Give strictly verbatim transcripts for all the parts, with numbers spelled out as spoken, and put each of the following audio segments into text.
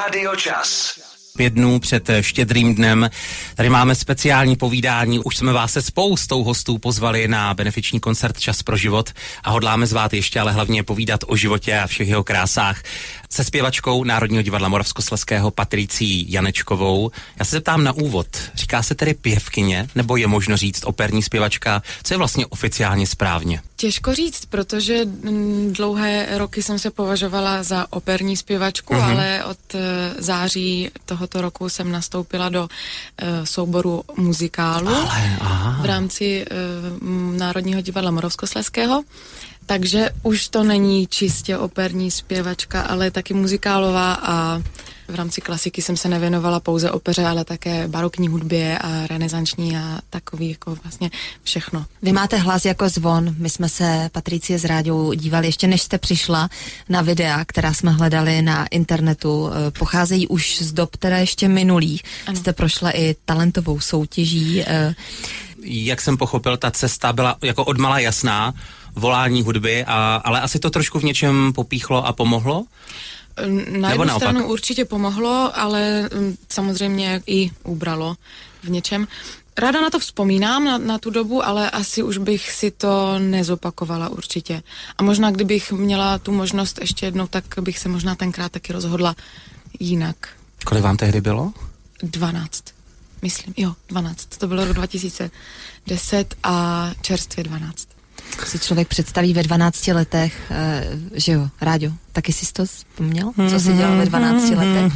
Radio Čas. Pět dnů před štědrým dnem. Tady máme speciální povídání. Už jsme vás se spoustou hostů pozvali na benefiční koncert Čas pro život a hodláme zvát ještě, ale hlavně povídat o životě a všech jeho krásách se zpěvačkou Národního divadla Moravskoslezského Patricií Janečkovou. Já se zeptám na úvod. Říká se tedy pěvkyně, nebo je možno říct operní zpěvačka? Co je vlastně oficiálně správně? Těžko říct, protože dlouhé roky jsem se považovala za operní zpěvačku, mm-hmm. ale od září tohoto roku jsem nastoupila do uh, souboru muzikálu ale, v rámci uh, Národního divadla Moravskoslezského. Takže už to není čistě operní zpěvačka, ale taky muzikálová a v rámci klasiky jsem se nevěnovala pouze opeře, ale také barokní hudbě a renesanční a takový jako vlastně všechno. Vy máte hlas jako zvon. My jsme se Patricie s Ráďou dívali ještě než jste přišla na videa, která jsme hledali na internetu. Pocházejí už z dob teda ještě minulých. Ano. Jste prošla i talentovou soutěží. Jak jsem pochopil, ta cesta byla jako odmala jasná, volání hudby, a, ale asi to trošku v něčem popíchlo a pomohlo? Na jednu stranu určitě pomohlo, ale samozřejmě i ubralo v něčem. Ráda na to vzpomínám, na, na tu dobu, ale asi už bych si to nezopakovala určitě. A možná, kdybych měla tu možnost ještě jednou, tak bych se možná tenkrát taky rozhodla jinak. Kolik vám tehdy bylo? dvanáct. Myslím, jo, dvanáct. To bylo rok dva tisíce deset a čerstvě dvanáct. Si člověk představí ve dvanácti letech, e, že jo, Ráďo, taky jsi to vzpomněl? Co jsi dělal ve dvanácti letech?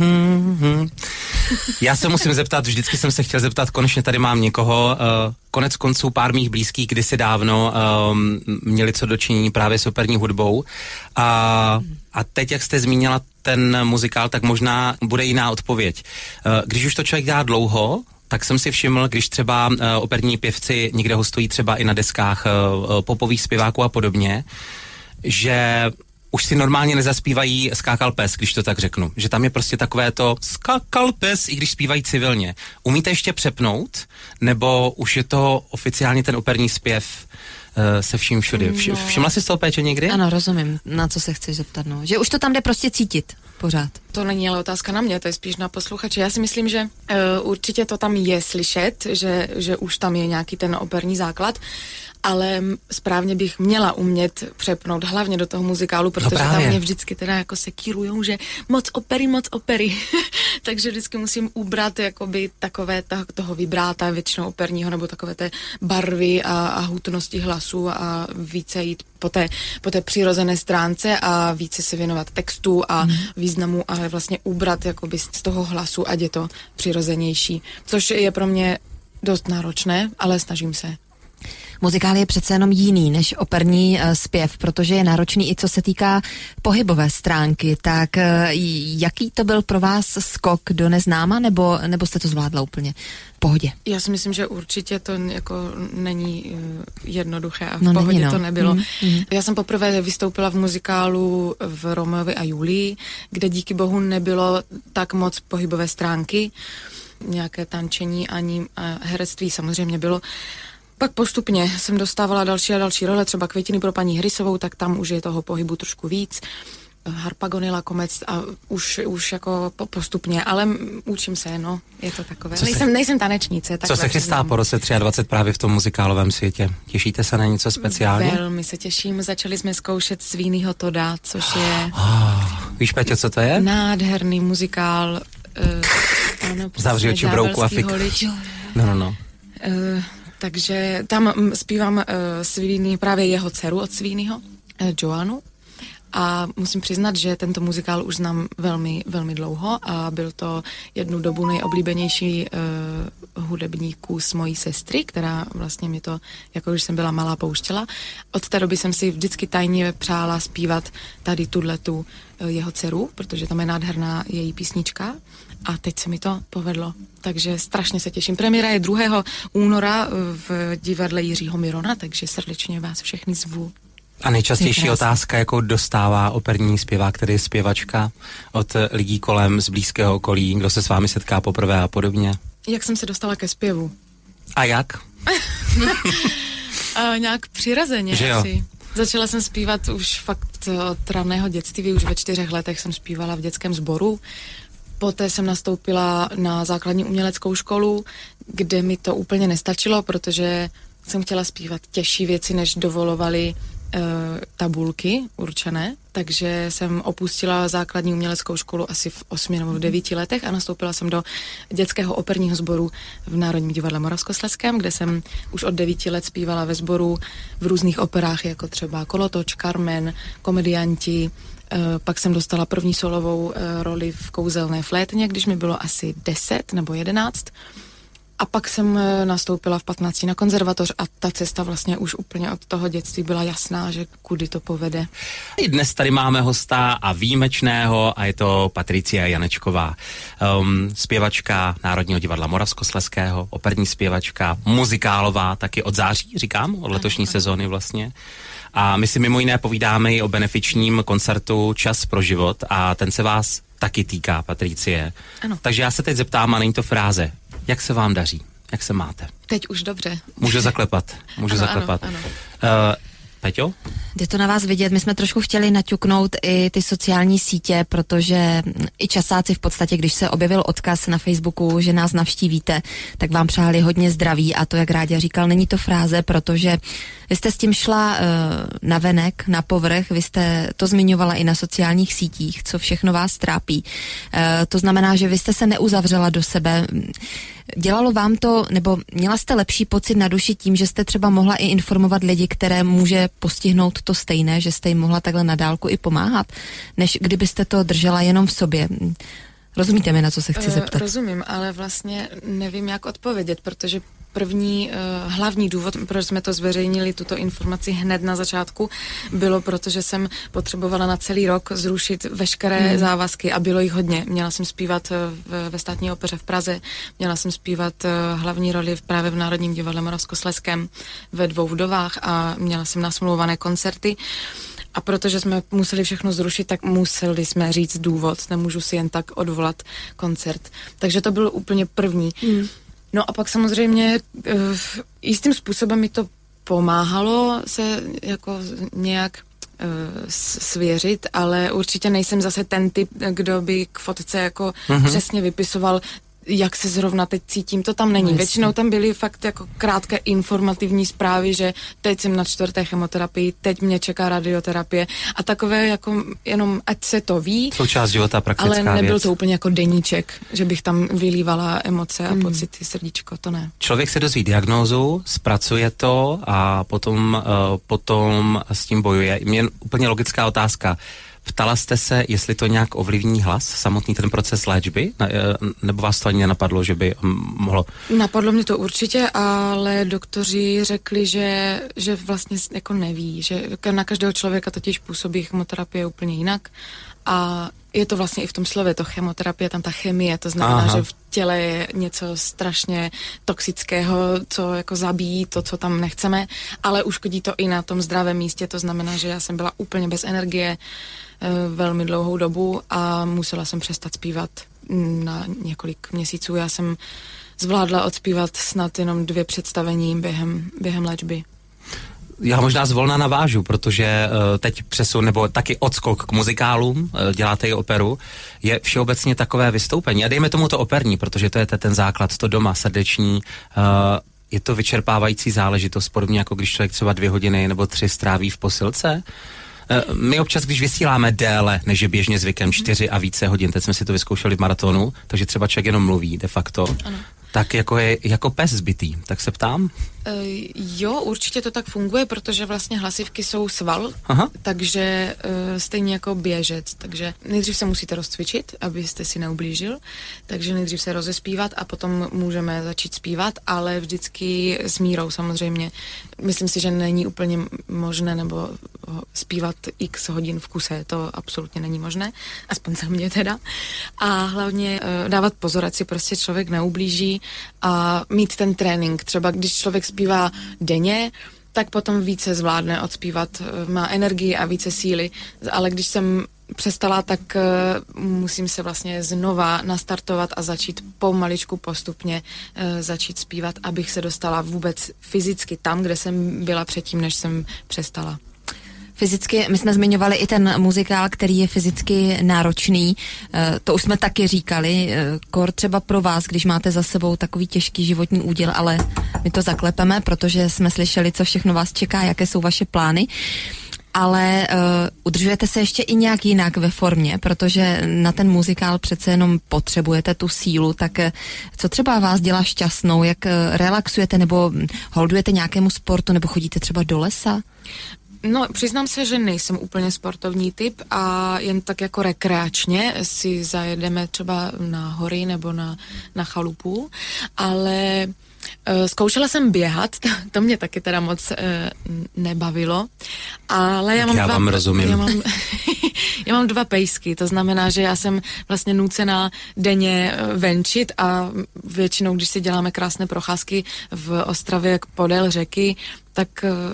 Já se musím zeptat, vždycky jsem se chtěl zeptat, konečně tady mám někoho, e, konec konců pár mých blízkých kdysi dávno e, měli co dočinění právě s operní hudbou a, a teď, jak jste zmínila ten muzikál, tak možná bude jiná odpověď. E, když už to člověk dělá dlouho, tak jsem si všiml, když třeba uh, operní pěvci někde hostují třeba i na deskách uh, popových zpěváků a podobně, že už si normálně nezaspívají skákal pes, když to tak řeknu. Že tam je prostě takové to skákal pes, i když zpívají civilně. Umíte ještě přepnout? Nebo už je to oficiálně ten operní zpěv uh, se vším všudy? Vš- všimla jsi z toho péče někdy? Ano, rozumím, na co se chceš zeptat. No. Že už to tam jde prostě cítit. Pořád. To není ale otázka na mě, to je spíš na posluchače. Já si myslím, že uh, určitě to tam je slyšet, že, že už tam je nějaký ten operní základ, ale správně bych měla umět přepnout hlavně do toho muzikálu, protože no tam mě vždycky teda jako se kýrujou, že moc opery, moc opery. Takže vždycky musím ubrat jakoby takové ta, toho vibráta většinou operního nebo takové té barvy a, a hutnosti hlasu a více jít po té, po té přirozené stránce a více se věnovat textu a mm. významu, ale vlastně ubrat jakoby z toho hlasu, ať je to přirozenější, což je pro mě dost náročné, ale snažím se. Muzikál je přece jenom jiný než operní uh, zpěv, protože je náročný i co se týká pohybové stránky, tak uh, jaký to byl pro vás skok do neznáma, nebo, nebo jste to zvládla úplně v pohodě? Já si myslím, že určitě to jako není uh, jednoduché a v no, pohodě není, no. to nebylo. Mm, mm. Já jsem poprvé vystoupila v muzikálu v Romeovi a Julii, kde díky bohu nebylo tak moc pohybové stránky, nějaké tančení ani uh, herectví samozřejmě bylo. Pak postupně jsem dostávala další a další role, třeba Květiny pro paní Hrysovou, tak tam už je toho pohybu trošku víc. Harpagonila, komec a už, už jako postupně, ale učím se, no, je to takové. Nejsem, se, nejsem tanečnice. Tak co se chystá po roce dvacet tři právě v tom muzikálovém světě? Těšíte se na něco speciálně? Velmi se těším, začali jsme zkoušet Svínyho Toda, což je... Víš, Peťo, co to je? Nádherný muzikál. Uh, Zavři oči brouku, Afik. No, no, no. Uh, Takže tam zpívám uh, Svíny, právě jeho dceru od Svínyho, uh, Joanu. A musím přiznat, že tento muzikál už znám velmi, velmi dlouho a byl to jednu dobu nejoblíbenější uh, hudebníků s mojí sestry, která vlastně mi to, jako když jsem byla malá, pouštěla. Od té doby jsem si vždycky tajně přála zpívat tady tuhletu uh, jeho dceru, protože tam je nádherná její písnička. A teď se mi to povedlo, takže strašně se těším. Premiéra je druhého února v divadle Jiřího Mirona, takže srdečně vás všechny zvu. A nejčastější otázka, jakou dostává operní zpěvák, tedy zpěvačka od lidí kolem, z blízkého okolí, kdo se s vámi setká poprvé a podobně? Jak jsem se dostala ke zpěvu? A jak? a nějak přirazeně že asi. Jo? Začala jsem zpívat už fakt od raného dětství, už ve čtyřech letech jsem zpívala v dětském sboru. Poté jsem nastoupila na základní uměleckou školu, kde mi to úplně nestačilo, protože jsem chtěla zpívat těžší věci, než dovolovaly e, tabulky určené, takže jsem opustila základní uměleckou školu asi v osmi nebo v devíti letech a nastoupila jsem do dětského operního sboru v Národním divadle Moravskoslezském, kde jsem už od devíti let zpívala ve sboru v různých operách, jako třeba Kolotoč, Carmen, Komedianti. Pak jsem dostala první solovou roli v Kouzelné flétně, když mi bylo asi deset nebo jedenáct. A pak jsem nastoupila v patnácti na konzervatoř a ta cesta vlastně už úplně od toho dětství byla jasná, že kudy to povede. I dnes tady máme hosta a výjimečného a je to Patricia Janečková, um, zpěvačka Národního divadla Moravskoslezského, operní zpěvačka, muzikálová, taky od září, říkám, od letošní ano. sezóny vlastně. A my si mimo jiné povídáme i o benefičním koncertu Čas pro život a ten se vás taky týká, Patricie. Ano. Takže já se teď zeptám, a není to fráze. Jak se vám daří? Jak se máte? Teď už dobře. Můžu zaklepat. Můžu ano, zaklepat. Ano, ano. Uh, Peťo? Jde to na vás vidět. My jsme trošku chtěli naťuknout i ty sociální sítě, protože i časáci v podstatě, když se objevil odkaz na Facebooku, že nás navštívíte, tak vám přáli hodně zdraví a to, jak Ráďa říkal, není to fráze, protože vy jste s tím šla uh, na venek, na povrch, vy jste to zmiňovala i na sociálních sítích, co všechno vás trápí. Uh, to znamená, že vy jste se neuzavřela do sebe. Dělalo vám to, nebo měla jste lepší pocit na duši tím, že jste třeba mohla i informovat lidi, které může postihnout to stejné, že jste jim mohla takhle na dálku i pomáhat, než kdybyste to držela jenom v sobě. Rozumíte mi, na co se chci zeptat? Rozumím, ale vlastně nevím, jak odpovědět, protože první uh, hlavní důvod, proč jsme to zveřejnili, tuto informaci hned na začátku, bylo proto, že jsem potřebovala na celý rok zrušit veškeré hmm. závazky a bylo jich hodně. Měla jsem zpívat v, ve Státní opeře v Praze, měla jsem zpívat uh, hlavní roli v, právě v Národním divadle Moravskoslezském ve Dvou vdovách a měla jsem nasmluvané koncerty. A protože jsme museli všechno zrušit, tak museli jsme říct důvod. Nemůžu si jen tak odvolat koncert. Takže to bylo úplně první. Hmm. No a pak samozřejmě jistým způsobem mi to pomáhalo se jako nějak svěřit, ale určitě nejsem zase ten typ, kdo by k fotce jako Aha. přesně vypisoval, jak se zrovna teď cítím, to tam není. Většinou tam byly fakt jako krátké informativní zprávy, že teď jsem na čtvrté chemoterapii, teď mě čeká radioterapie a takové jako jenom, ať se to ví. Součást života, praktická věc. Ale nebyl věc. To úplně jako deníček, že bych tam vylívala emoce a mm. pocity, srdíčko, to ne. Člověk se dozví diagnózu, zpracuje to a potom, uh, potom s tím bojuje. Mě úplně logická otázka. Ptala jste se, jestli to nějak ovlivní hlas, samotný ten proces léčby? Ne, nebo vás to ani nenapadlo, že by mohlo? Napadlo mě to určitě, ale doktoři řekli, že, že vlastně jako neví, že na každého člověka totiž působí chemoterapie úplně jinak a je to vlastně i v tom slově, to chemoterapie, tam ta chemie, to znamená, Aha. že v těle je něco strašně toxického, co jako zabíjí to, co tam nechceme, ale uškodí to i na tom zdravém místě, to znamená, že já jsem byla úplně bez energie e, velmi dlouhou dobu a musela jsem přestat zpívat na několik měsíců. Já jsem zvládla odspívat snad jenom dvě představení během, během léčby. Já možná zvolna navážu, protože teď přesun, nebo taky odskok k muzikálům, děláte i operu, je všeobecně takové vystoupení. A dejme tomu to operní, protože to je ten základ, to doma, srdeční, je to vyčerpávající záležitost, podobně jako když člověk třeba dvě hodiny nebo tři stráví v posilce. My občas, když vysíláme déle, než je běžně zvykem, čtyři a více hodin, teď jsme si to vyzkoušeli v maratonu, takže třeba člověk jenom mluví de facto. Ano. Tak jako je jako pes zbytý, tak se ptám? E, jo, určitě to tak funguje, protože vlastně hlasivky jsou sval, Aha. takže e, stejně jako běžec, takže nejdřív se musíte rozcvičit, abyste si neublížil, takže nejdřív se rozespívat a potom můžeme začít zpívat, ale vždycky s mírou samozřejmě. Myslím si, že není úplně možné nebo zpívat x hodin v kuse, to absolutně není možné, aspoň za mě teda. A hlavně e, dávat pozor, ať si prostě člověk neublíží, a mít ten trénink. Třeba když člověk zpívá denně, tak potom více zvládne odspívat, má energii a více síly, ale když jsem přestala, tak musím se vlastně znova nastartovat a začít pomaličku postupně začít zpívat, abych se dostala vůbec fyzicky tam, kde jsem byla předtím, než jsem přestala. fyzicky, my jsme zmiňovali i ten muzikál, který je fyzicky náročný, to už jsme taky říkali, kor třeba pro vás, když máte za sebou takový těžký životní úděl, ale my to zaklepeme, protože jsme slyšeli, co všechno vás čeká, jaké jsou vaše plány. Ale uh, udržujete se ještě i nějak jinak ve formě, protože na ten muzikál přece jenom potřebujete tu sílu, tak co třeba vás dělá šťastnou, jak uh, relaxujete nebo holdujete nějakému sportu nebo chodíte třeba do lesa? No, přiznám se, že nejsem úplně sportovní typ a jen tak jako rekreačně si zajedeme třeba na hory nebo na, na chalupu, ale... Zkoušela jsem běhat, to mě taky teda moc e, nebavilo, ale já mám, já dva, vám rozumím. Já mám, já mám dva pejsky, to znamená, že já jsem vlastně nucená denně venčit a většinou, když si děláme krásné procházky v Ostravě podél řeky, tak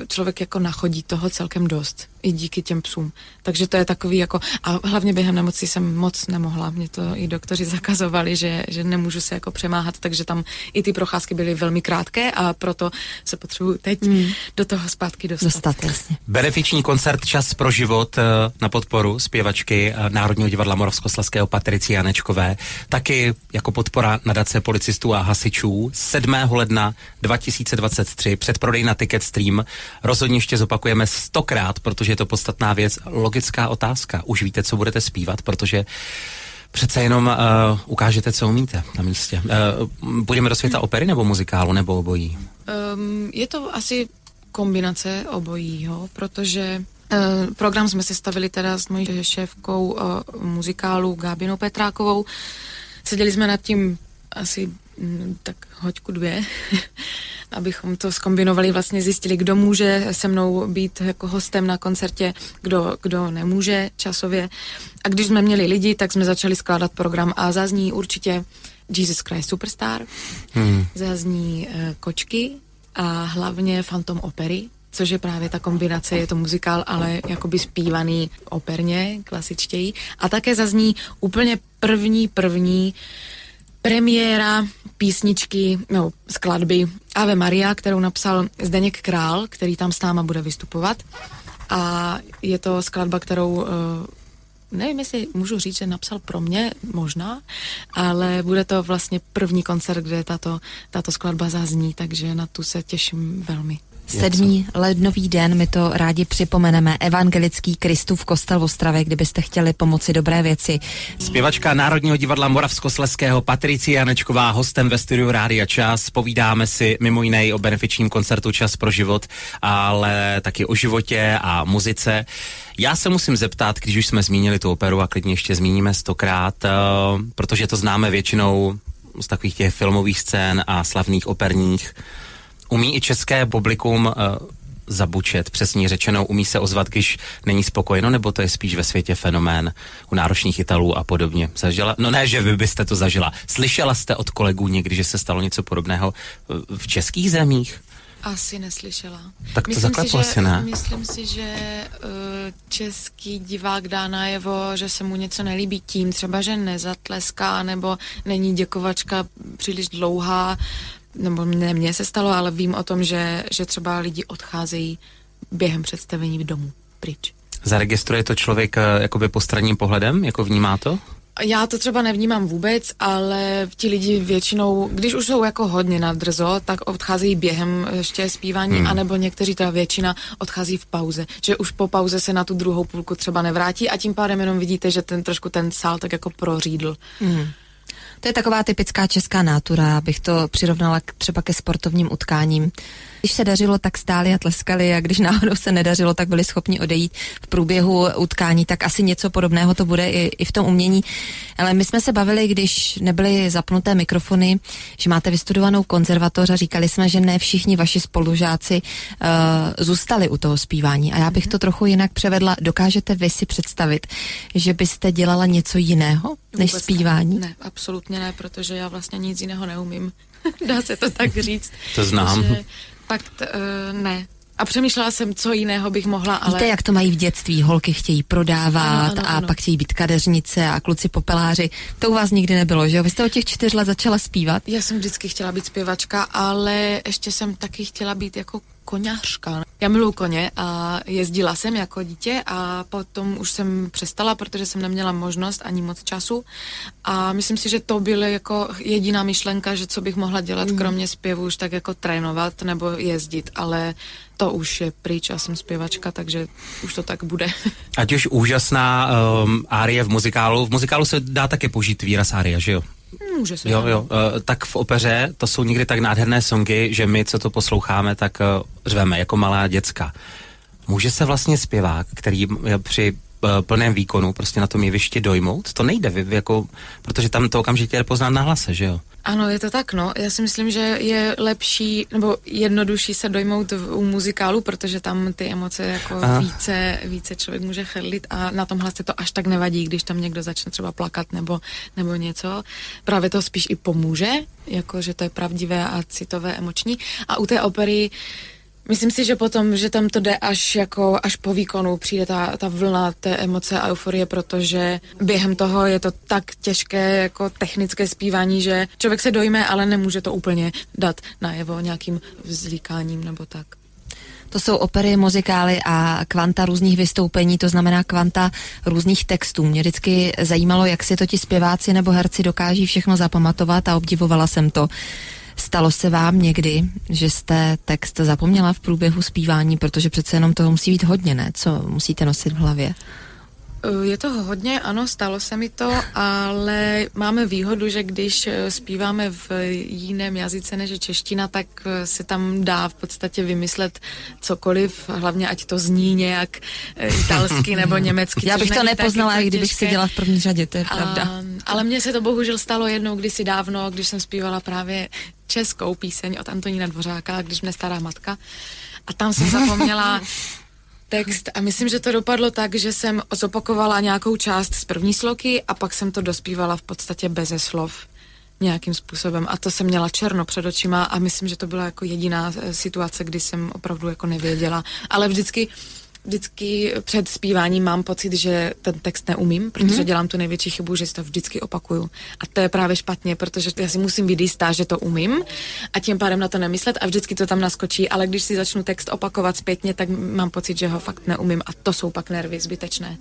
člověk jako nachodí toho celkem dost, i díky těm psům. Takže to je takový jako, a hlavně během nemocí jsem moc nemohla, mě to i doktoři zakazovali, že, že nemůžu se jako přemáhat, takže tam i ty procházky byly velmi krátké a proto se potřebuji teď mm. do toho zpátky dostat. Dostat, jasně. Benefiční koncert Čas pro život na podporu zpěvačky Národního divadla Moravskoslezského Patricie Janečkové, taky jako podpora nadace policistů a hasičů sedmého ledna dva tisíce dvacet tři, předprodej na tiket stream. Rozhodně ještě zopakujeme stokrát, protože je to podstatná věc. Logická otázka. Už víte, co budete zpívat, protože přece jenom uh, ukážete, co umíte na místě. Uh, budeme do světa opery nebo muzikálu, nebo obojí? Um, je to asi kombinace obojího, protože uh, program jsme si stavili teda s mojí šéfkou uh, muzikálu Gábinou Petrákovou. Seděli jsme nad tím asi m, tak hoďku dvě, abychom to zkombinovali, vlastně zjistili, kdo může se mnou být jako hostem na koncertě, kdo, kdo nemůže časově. A když jsme měli lidi, tak jsme začali skládat program a zazní určitě Jesus Christ Superstar, hmm. zazní e, Kočky a hlavně Phantom opery, což je právě ta kombinace, je to muzikál, ale jakoby zpívaný operně, klasičtěji. A také zazní úplně první, první premiéra písničky, no, skladby Ave Maria, kterou napsal Zdeněk Král, který tam s náma bude vystupovat. A je to skladba, kterou, nevím, jestli můžu říct, že napsal pro mě, možná, ale bude to vlastně první koncert, kde tato, tato skladba zazní, takže na tu se těším velmi. Sedmý lednový den, my to rádi připomeneme, Evangelický Kristův kostel v Ostravě, kdybyste chtěli pomoci dobré věci. Zpěvačka Národního divadla Moravskoslezského Patricie Janečková, hostem ve studiu Rádia Čas. Povídáme si mimo jiné o benefičním koncertu Čas pro život, ale taky o životě a muzice. Já se musím zeptat, když už jsme zmínili tu operu a klidně ještě zmíníme stokrát, protože to známe většinou z takových těch filmových scén a slavných operních. Umí i české publikum uh, zabučet, přesně řečeno, umí se ozvat, když není spokojeno, nebo to je spíš ve světě fenomén u náročných Italů a podobně? Zažila? No ne, že vy byste to zažila. Slyšela jste od kolegů někdy, že se stalo něco podobného v českých zemích? Asi neslyšela. Tak to zakleplo si, ne? Myslím si, že uh, český divák dá najevo, že se mu něco nelíbí tím, třeba, že nezatleská, nebo není děkovačka příliš dlouhá, nebo ne, mně se stalo, ale vím o tom, že, že třeba lidi odcházejí během představení v domu pryč. Zaregistruje to člověk jakoby postranním pohledem, jako vnímá to? Já to třeba nevnímám vůbec, ale ti lidi většinou, když už jsou jako hodně na drzo, tak odcházejí během ještě zpívání, hmm. anebo někteří, ta většina, odchází v pauze. Že už po pauze se na tu druhou půlku třeba nevrátí a tím pádem jenom vidíte, že ten trošku ten sál tak jako prořídl. Hmm. To je taková typická česká nátura, abych to přirovnala k, třeba ke sportovním utkáním. Když se dařilo, tak stáli a tleskali a když náhodou se nedařilo, tak byli schopni odejít v průběhu utkání, tak asi něco podobného to bude i, i v tom umění. Ale my jsme se bavili, když nebyly zapnuté mikrofony, že máte vystudovanou konzervatoř a říkali jsme, že ne všichni vaši spolužáci uh, zůstali u toho zpívání. A já bych to trochu jinak převedla. Dokážete vy si představit, že byste dělala něco jiného než vůbec zpívání? Ne, ne, absolutně ne, protože já vlastně nic jiného neumím. Dá se to tak říct. To znám. Že... Fakt uh, ne. A přemýšlela jsem, co jiného bych mohla, ale... Víte, jak to mají v dětství, holky chtějí prodávat ano, ano, a ano. Pak chtějí být kadeřnice a kluci popeláři. To u vás nikdy nebylo, že jo? Vy jste od těch čtyř let začala zpívat? Já jsem vždycky chtěla být zpěvačka, ale ještě jsem taky chtěla být jako koňařka. Já miluji koně a jezdila jsem jako dítě a potom už jsem přestala, protože jsem neměla možnost ani moc času a myslím si, že to byla jako jediná myšlenka, že co bych mohla dělat, mm. kromě zpěvu už tak jako trénovat nebo jezdit, ale to už je pryč, já jsem zpěvačka, takže už to tak bude. Ať už úžasná um, árie v muzikálu, v muzikálu se dá také požít výraz árie, že jo? Může se. Jo, jo. Uh, tak v opeře to jsou někdy tak nádherné songy, že my, co to posloucháme, tak uh, řveme jako malá děcka. Může se vlastně zpěvák, který při uh, plném výkonu prostě na tom jevišti dojmout? To nejde, vy, jako, protože tam to okamžitě je poznat na hlase, že jo? Ano, je to tak, no. Já si myslím, že je lepší, nebo jednodušší se dojmout v, u muzikálu, protože tam ty emoce jako Aha. více, více člověk může chrlit a na tom hlase to až tak nevadí, když tam někdo začne třeba plakat nebo, nebo něco. Právě to spíš i pomůže, jako že to je pravdivé a citové, emoční. A u té opery myslím si, že potom, že tam to jde až jako, až po výkonu přijde ta, ta vlna té emoce a euforie, protože během toho je to tak těžké jako technické zpívání, že člověk se dojme, ale nemůže to úplně dát najevo nějakým vzlíkáním nebo tak. To jsou opery, muzikály a kvanta různých vystoupení, to znamená kvanta různých textů. Mě vždycky zajímalo, jak si to ti zpěváci nebo herci dokáží všechno zapamatovat a obdivovala jsem to. Stalo se vám někdy, že jste text zapomněla v průběhu zpívání, protože přece jenom toho musí být hodně, ne? Co musíte nosit v hlavě? Je toho hodně, ano, stalo se mi to, ale máme výhodu, že když zpíváme v jiném jazyce než čeština, tak se tam dá v podstatě vymyslet cokoliv, hlavně ať to zní nějak italsky nebo německy. Já bych to nepoznala, i kdybych seděla v první řadě, to je pravda. A, ale mně se to bohužel stalo jednou kdysi dávno, když jsem zpívala právě českou píseň od Antonína Dvořáka, Když mne stará matka, a tam jsem zapomněla text a myslím, že to dopadlo tak, že jsem zopakovala nějakou část z první sloky a pak jsem to dospívala v podstatě beze slov nějakým způsobem a to jsem měla černo před očima a myslím, že to byla jako jediná situace, kdy jsem opravdu jako nevěděla, ale vždycky vždycky před zpíváním mám pocit, že ten text neumím, protože dělám tu největší chybu, že si to vždycky opakuju. A to je právě špatně, protože já si musím být jistá, že to umím a tím pádem na to nemyslet a vždycky to tam naskočí, ale když si začnu text opakovat zpětně, tak mám pocit, že ho fakt neumím a to jsou pak nervy zbytečné.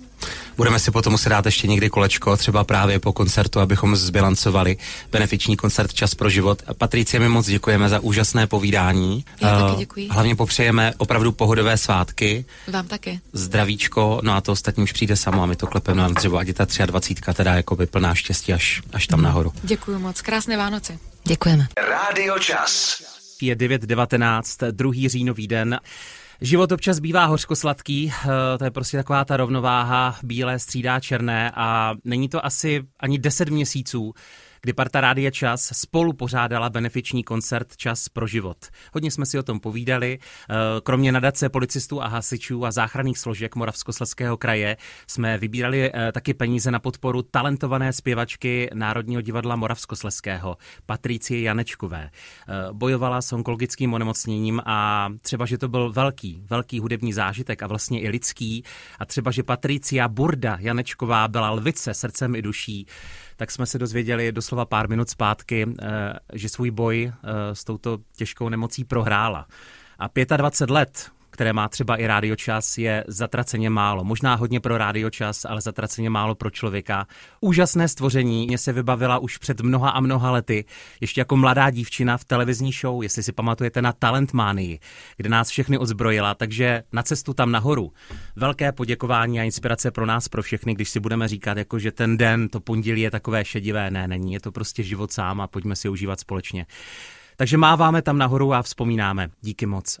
Budeme si potom muset dát ještě někdy kolečko, třeba právě po koncertu, abychom zbilancovali benefiční koncert Čas pro život. Patricie, my moc děkujeme za úžasné povídání. Já taky děkuji. Hlavně popřejeme opravdu pohodové svátky. Vám také. Zdravíčko, no a to ostatní už přijde samo a my to klepeme na dřevo, ať je ta dvacítka tři teda jako plná štěstí až, až tam nahoru. Děkuji moc, krásné Vánoce. Děkujeme. Rádio Čas. Je devět devatenáct, druhý říjnový den. Život občas bývá hořkosladký, to je prostě taková ta rovnováha, bílé střídá černé a není to asi ani deset měsíců, kdy parta Rádia Čas spolu pořádala benefiční koncert Čas pro život. Hodně jsme si o tom povídali. Kromě nadace policistů a hasičů a záchranných složek Moravskoslezského kraje jsme vybírali taky peníze na podporu talentované zpěvačky Národního divadla Moravskoslezského, Patricie Janečkové. Bojovala s onkologickým onemocněním a třeba, že to byl velký, velký hudební zážitek a vlastně i lidský. A třeba, že Patricia Burda Janečková byla lvice srdcem i duší, tak jsme se dozvěděli doslova pár minut zpátky, že svůj boj s touto těžkou nemocí prohrála. A dvacet pět let, které má třeba i Rádio Čas, je zatraceně málo. Možná hodně pro Rádio Čas, ale zatraceně málo pro člověka. Úžasné stvoření, mě se vybavila už před mnoha a mnoha lety, ještě jako mladá dívčina v televizní show, jestli si pamatujete na Talentmánii, kde nás všechny odzbrojila, takže na cestu tam nahoru. Velké poděkování a inspirace pro nás, pro všechny, když si budeme říkat, jako, že ten den, to pondělí je takové šedivé. Ne, není, je to prostě život sám a pojďme si užívat společně. Takže máváme tam nahoru a vzpomínáme. Díky moc.